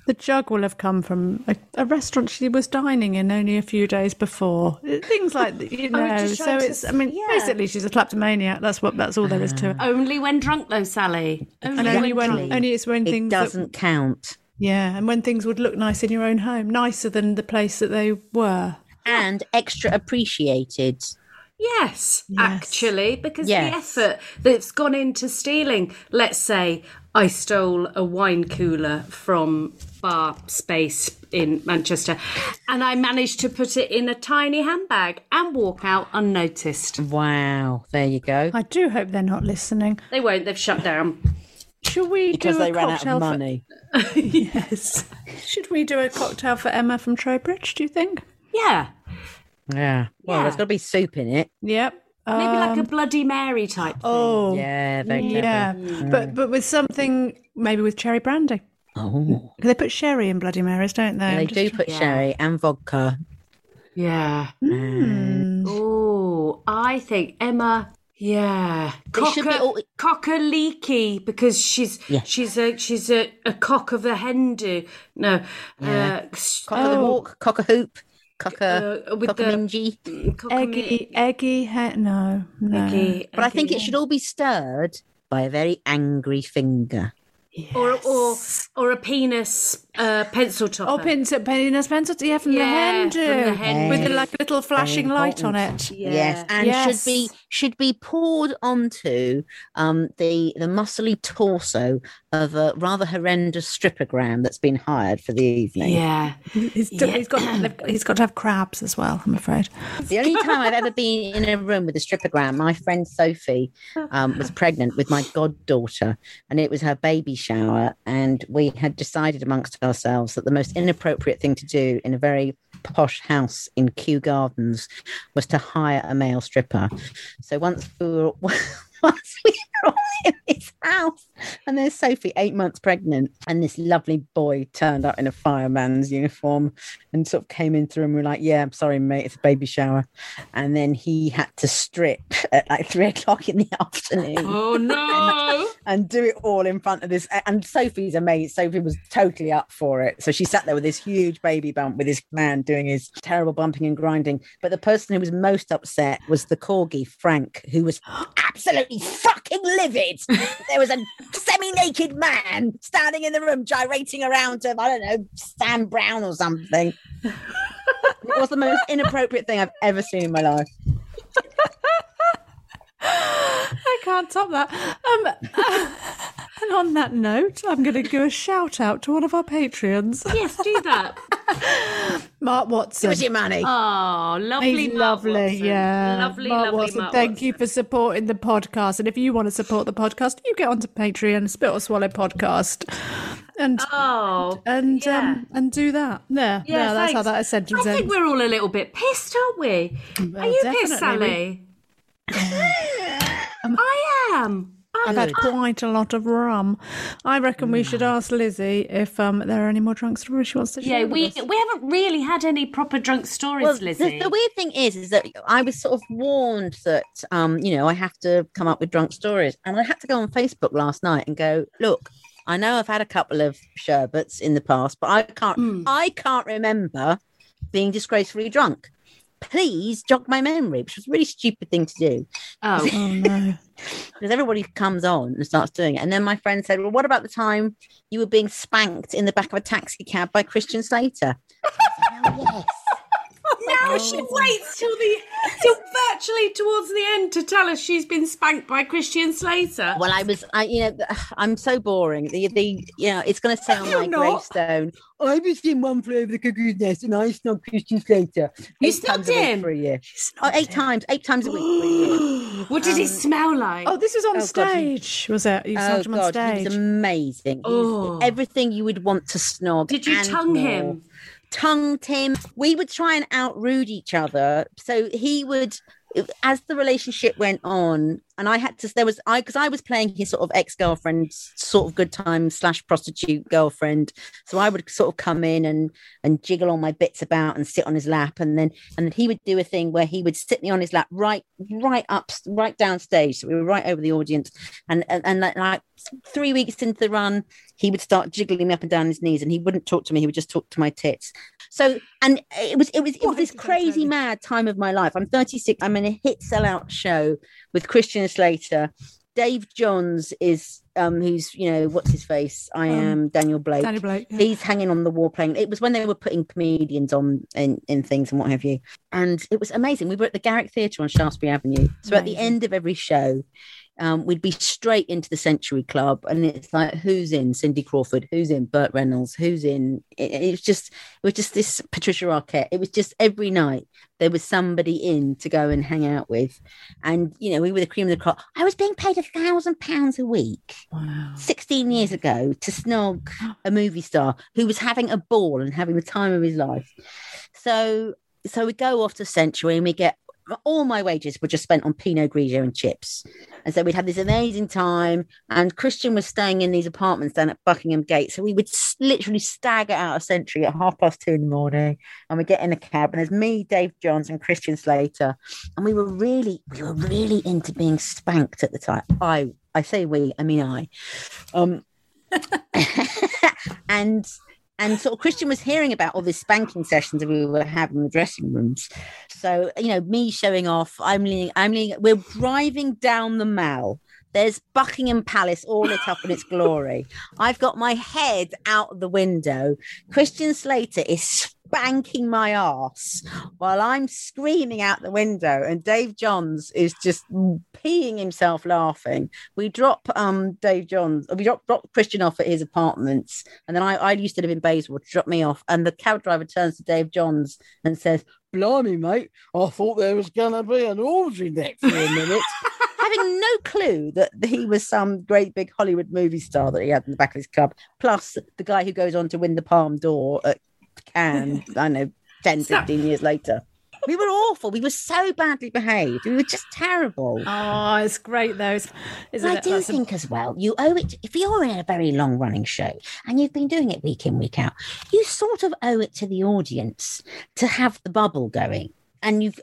the jug will have come from a restaurant she was dining in only a few days before. Things like that, you know. Basically she's a kleptomaniac. That's all there is to it. Only when drunk though, Sally. Only when drunk. Only it's when things doesn't count. Yeah, and when things would look nice in your own home, nicer than the place that they were. And extra appreciated. Yes. Actually, because the effort that's gone into stealing, let's say I stole a wine cooler from bar space in Manchester and I managed to put it in a tiny handbag and walk out unnoticed. Wow, there you go. I do hope they're not listening. They won't, they've shut down. Should we do a cocktail? Because they ran out of money. Yes. Should we do a cocktail for Emma from Trowbridge, do you think? Yeah. Well, there's got to be soup in it. Yep. Maybe like a Bloody Mary type thing. Oh. Yeah, very clever. Yeah, but with something, maybe with cherry brandy. Oh. They put sherry in Bloody Marys, don't they? They do put sherry and vodka. Yeah. Mm. Oh, I think Emma... Yeah, Cocker Leaky because she's a cock of the hen do. No, cock of the walk, cock a hoop, cocker with cocker mingy, eggy hen. No. Eggy, but I think it should all be stirred by a very angry finger. Yes. Or a penis pencil topper. Oh, penis pencil topper, yeah, from the hen with like a little flashing light on it. Yeah. Yes, and should be poured onto the muscly torso of a rather horrendous strippogram that's been hired for the evening. Yeah, he's got to have crabs as well, I'm afraid. The only time I've ever been in a room with a strippogram, my friend Sophie was pregnant with my goddaughter, and it was her baby shower, and we had decided amongst ourselves that the most inappropriate thing to do in a very posh house in Kew Gardens was to hire a male stripper. So once we were all in this house, and there's Sophie 8 months pregnant, and this lovely boy turned up in a fireman's uniform and sort of came into the room. We were like, yeah, I'm sorry mate, it's a baby shower. And then he had to strip at like 3 o'clock in the afternoon. Oh no. and do it all in front of this, and Sophie's amazed. Sophie was totally up for it, so she sat there with this huge baby bump with this man doing his terrible bumping and grinding. But the person who was most upset was the corgi Frank, who was absolutely fucking livid. There was a semi-naked man standing in the room gyrating around him, I don't know, Sam Brown or something. It was the most inappropriate thing I've ever seen in my life. I can't top that. And on that note, I'm going to give a shout out to one of our Patreons. Yes, do that. Mark Watson. Give us your money. Oh, lovely. He's lovely, Mark Watson. Yeah. Lovely, Mark lovely Watson. Mark Thank Watson. You for supporting the podcast. And if you want to support the podcast, you get onto Patreon, Spit or Swallow Podcast. And do that. Yeah, yeah, that's how that sentence ends. I think we're all a little bit pissed, aren't we? Well, are you pissed, Sally? I am. I've had quite a lot of rum. I reckon we should ask Lizzie if there are any more drunk stories she wants to share. Yeah, we haven't really had any proper drunk stories, Lizzie. The weird thing is that I was sort of warned that, I have to come up with drunk stories. And I had to go on Facebook last night and go, look, I know I've had a couple of sherbets in the past, but I can't remember being disgracefully drunk. Please jog my memory, which was a really stupid thing to do. Oh no. Because everybody comes on and starts doing it. And then my friend said, well, what about the time you were being spanked in the back of a taxi cab by Christian Slater? Oh, yes. Now she waits till virtually towards the end to tell us she's been spanked by Christian Slater. Well, I'm so boring. It's going to sound like gravestone. I was in one flew over the cuckoo's nest, and I snubbed Christian Slater. You snubbed him for a year. Eight times a week. What did he smell like? Oh, this was on stage. Was it? You snubbed him on stage. He was amazing. He was everything you would want to snog. Did you tongue him? Tongued him. We would try and outrude each other. So he would, as the relationship went on, and because I was playing his sort of ex-girlfriend, sort of good time / prostitute girlfriend. So I would sort of come in and jiggle all my bits about and sit on his lap. And then he would do a thing where he would sit me on his lap, right downstage. So we were right over the audience. And like 3 weeks into the run, he would start jiggling me up and down his knees, and he wouldn't talk to me. He would just talk to my tits. So, and it was this crazy mad time of my life. I'm 36. I'm in a hit sellout show with Christian Slater Dave Johns is who's, you know, what's his face? I am Daniel Blake. Daniel Blake. Yeah. He's hanging on the wall playing. It was when they were putting comedians on in things and what have you. And it was amazing. We were at the Garrick Theatre on Shaftesbury Avenue. So amazing. At the end of every show, we'd be straight into the Century Club, and it's like, who's in? Cindy Crawford, who's in? Burt Reynolds, who's in? It was just this Patricia Arquette. It was just every night there was somebody in to go and hang out with, and you know, we were the cream of the crop. I was being paid £1,000 a week, wow, 16 years ago, to snog a movie star who was having a ball and having the time of his life. So we go off to Century, and we get. All my wages were just spent on Pinot Grigio and chips. And so we'd have this amazing time. And Christian was staying in these apartments down at Buckingham Gate. So we would literally stagger out of Century at 2:30 in the morning. And we'd get in a cab. And there's me, Dave Johns, and Christian Slater. And we were really into being spanked at the time. I say we, I mean I. And sort of Christian was hearing about all these spanking sessions that we were having in the dressing rooms. So, you know, me showing off, I'm leaning, we're driving down the Mall. There's Buckingham Palace all lit up in its glory. I've got my head out the window. Christian Slater is banking my ass while I'm screaming out the window, and Dave Johns is just peeing himself laughing. We drop drop Christian off at his apartments, and then I used to live in Bayswater. Drop me off, and the cab driver turns to Dave Johns and says, "Blimey, mate, I thought there was gonna be an orgy next for a minute." Having no clue that he was some great big Hollywood movie star that he had in the back of his club, plus the guy who goes on to win the Palme d'Or at Cannes, I know, 10, 15 years later. We were awful. We were so badly behaved. We were just terrible. Oh, it's great, though. I think as well, you owe it to, if you're in a very long-running show and you've been doing it week in, week out, you sort of owe it to the audience to have the bubble going. And you've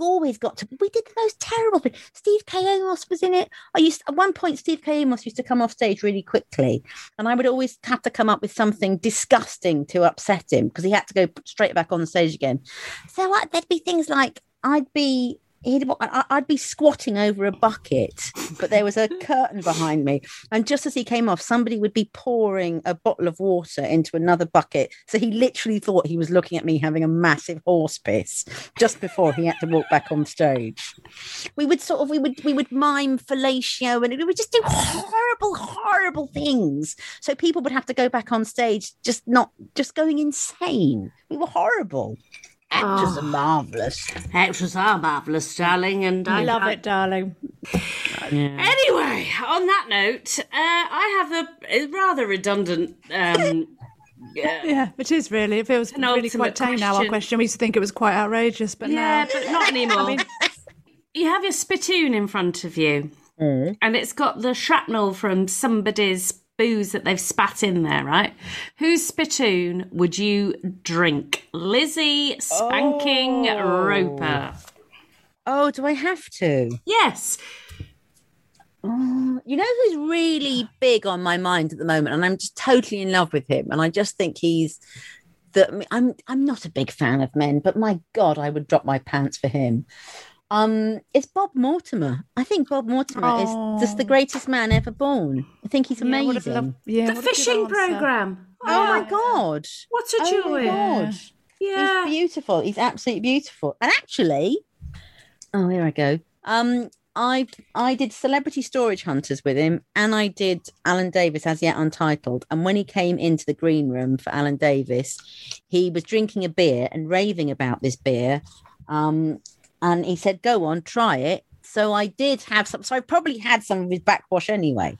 always got to. We did the most terrible thing. Steve K. Amos was in it. At one point, Steve K. Amos used to come off stage really quickly, and I would always have to come up with something disgusting to upset him because he had to go straight back on stage again. So there'd be things like I'd be squatting over a bucket, but there was a curtain behind me. And just as he came off, somebody would be pouring a bottle of water into another bucket. So he literally thought he was looking at me having a massive horse piss just before he had to walk back on stage. We would mime fellatio, and we would just do horrible, horrible things. So people would have to go back on stage, just going insane. We were horrible. Actors are marvellous. Actors are marvellous, darling. And I love it, darling. Yeah. Anyway, on that note, I have a rather redundant... yeah, it is really. It feels really quite tame now, our question. We used to think it was quite outrageous, but yeah, now... but not anymore. I mean, you have your spittoon in front of you, and it's got the shrapnel from somebody's booze that they've spat in there, right? Whose spittoon would you drink? Lizzie Spanking Roper. Oh, do I have to? Yes. You know who's really big on my mind at the moment, and I'm just totally in love with him, and I just think he's... I'm not a big fan of men, but my God, I would drop my pants for him. It's Bob Mortimer. I think Bob Mortimer is just the greatest man ever born. I think he's amazing. The fishing programme. Oh, my God. What a joy. Yeah. He's beautiful. He's absolutely beautiful. And actually, here I go. I did Celebrity Storage Hunters with him, and I did Alan Davis As Yet Untitled. And when he came into the green room for Alan Davis, he was drinking a beer and raving about this beer. And he said, "Go on, try it." So I did have some. So I probably had some of his backwash anyway.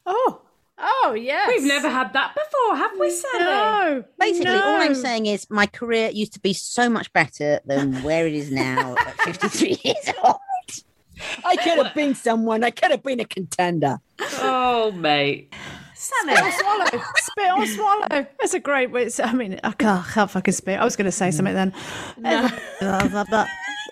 Oh, yes. We've never had that before, have we, Sally? No. Basically, all I'm saying is my career used to be so much better than where it is now at 53 years old. I could have been someone. I could have been a contender. Oh, mate. Sally. Spit or swallow. Spit or swallow. That's a great way. I mean, I can't fucking spit. I was going to say something then. No.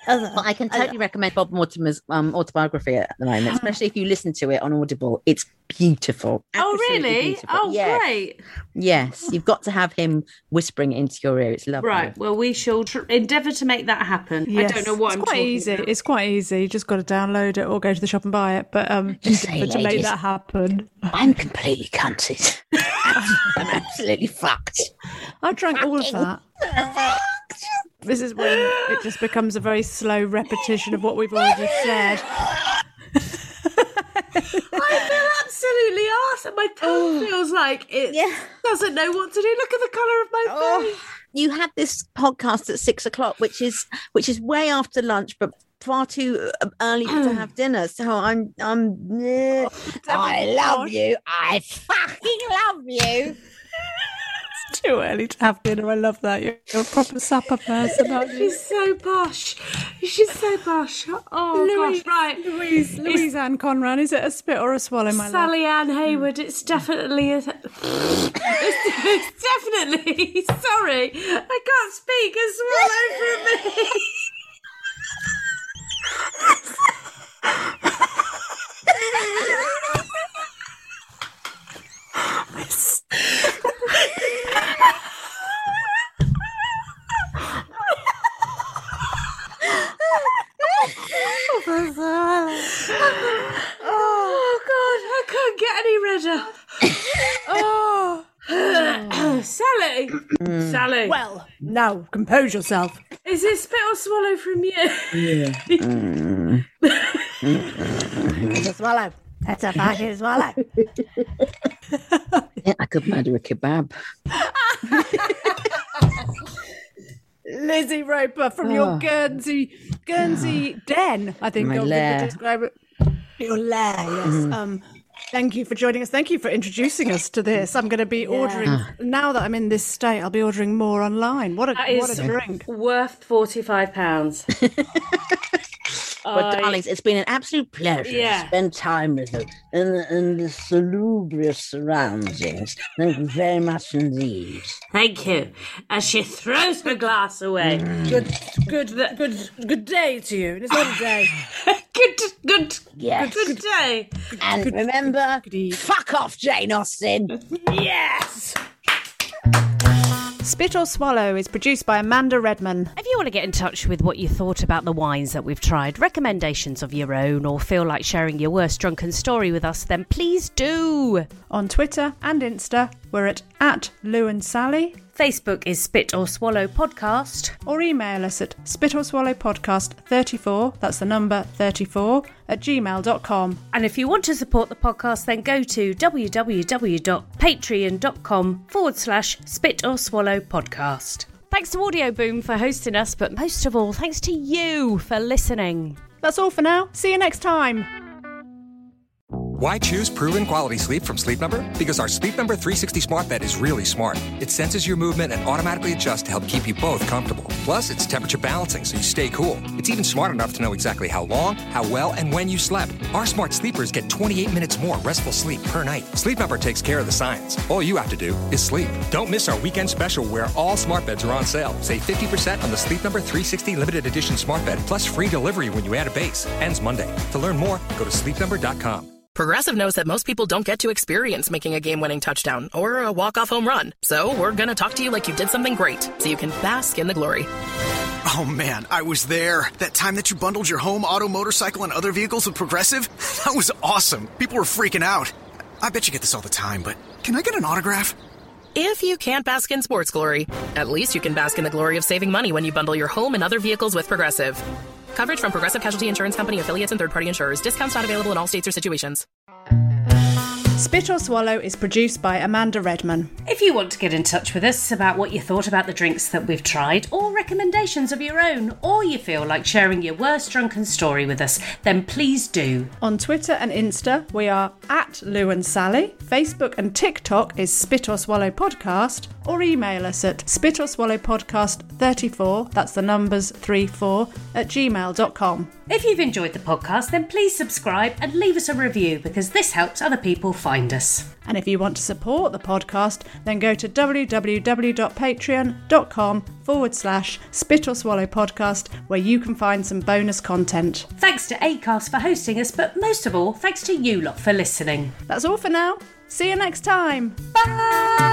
other. But I can totally recommend Bob Mortimer's autobiography at the moment, especially if you listen to it on Audible. It's beautiful. Absolutely beautiful. Oh, yes. Great. Yes, you've got to have him whispering it into your ear. It's lovely. Right, well, we shall endeavour to make that happen. Yes. I don't know what it's I'm quite easy. About. It's quite easy. You just got to download it or go to the shop and buy it. But just say, to make that happen. I'm completely cunted. I'm absolutely fucked. I drank all of that. This is when it just becomes a very slow repetition of what we've already said. I feel absolutely arse, and my tongue feels like it doesn't know what to do. Look at the colour of my face. You had this podcast at 6 o'clock, which is way after lunch, but far too early to have dinner. So I'm I love you. I fucking love you. Too early to have dinner. I love that. You're a proper supper person, aren't you? She's so posh. Oh, Louise, gosh. Right. Louise-Anne Conran. Is it a spit or a swallow, my love? Sally-Anne Hayward. It's definitely it's definitely... Sorry. I can't speak. A swallow for me. Oh God, I can't get any redder. Sally, Sally. Well, now compose yourself. Is it spit or swallow from you? Yeah. It's a swallow. That's a fucking swallow. Yeah, I could murder a kebab. Lizzie Roper from your Guernsey den, I think. Your lair. Describe it. Your lair, yes. Thank you for joining us. Thank you for introducing us to this. I'm going to be ordering, now that I'm in this state, I'll be ordering more online. What a drink. Worth £45. Well, darlings, it's been an absolute pleasure to spend time with you in the salubrious surroundings. Thank you very much indeed. Thank you. As she throws her glass away. Good day to you. It's not a day. Good day. And remember, fuck off, Jane Austen. Yes. Spit or Swallow is produced by Amanda Redman. If you want to get in touch with what you thought about the wines that we've tried, recommendations of your own, or feel like sharing your worst drunken story with us, then please do. On Twitter and Insta, we're at Lou and Sally. Facebook is Spit or Swallow Podcast. Or email us at spitorswallowpodcast34, that's the number 34, @gmail.com. And if you want to support the podcast, then go to www.patreon.com/Spit or Swallow Podcast. Thanks to Audio Boom for hosting us, but most of all, thanks to you for listening. That's all for now. See you next time. Why choose proven quality sleep from Sleep Number? Because our Sleep Number 360 smart bed is really smart. It senses your movement and automatically adjusts to help keep you both comfortable. Plus, it's temperature balancing, so you stay cool. It's even smart enough to know exactly how long, how well, and when you slept. Our smart sleepers get 28 minutes more restful sleep per night. Sleep Number takes care of the science. All you have to do is sleep. Don't miss our weekend special where all smart beds are on sale. Save 50% on the Sleep Number 360 limited edition smart bed, plus free delivery when you add a base. Ends Monday. To learn more, go to sleepnumber.com. Progressive knows that most people don't get to experience making a game-winning touchdown or a walk-off home run. So we're going to talk to you like you did something great so you can bask in the glory. Oh, man, I was there. That time that you bundled your home, auto, motorcycle, and other vehicles with Progressive? That was awesome. People were freaking out. I bet you get this all the time, but can I get an autograph? If you can't bask in sports glory, at least you can bask in the glory of saving money when you bundle your home and other vehicles with Progressive. Coverage from Progressive Casualty Insurance Company, affiliates, and third-party insurers. Discounts not available in all states or situations. Spit or Swallow is produced by Amanda Redman. If you want to get in touch with us about what you thought about the drinks that we've tried, or recommendations of your own, or you feel like sharing your worst drunken story with us, then please do. On Twitter and Insta, we are at Lou and Sally. Facebook and TikTok is Spit or Swallow Podcast, or email us at spitorswallowpodcast34, that's the numbers 34, @gmail.com. If you've enjoyed the podcast, then please subscribe and leave us a review, because this helps other people find us. And if you want to support the podcast, then go to patreon.com/Spit or Swallow podcast, where you can find some bonus content. Thanks to Acast for hosting us, but most of all, thanks to you lot for listening. That's all for now. See you next time. Bye!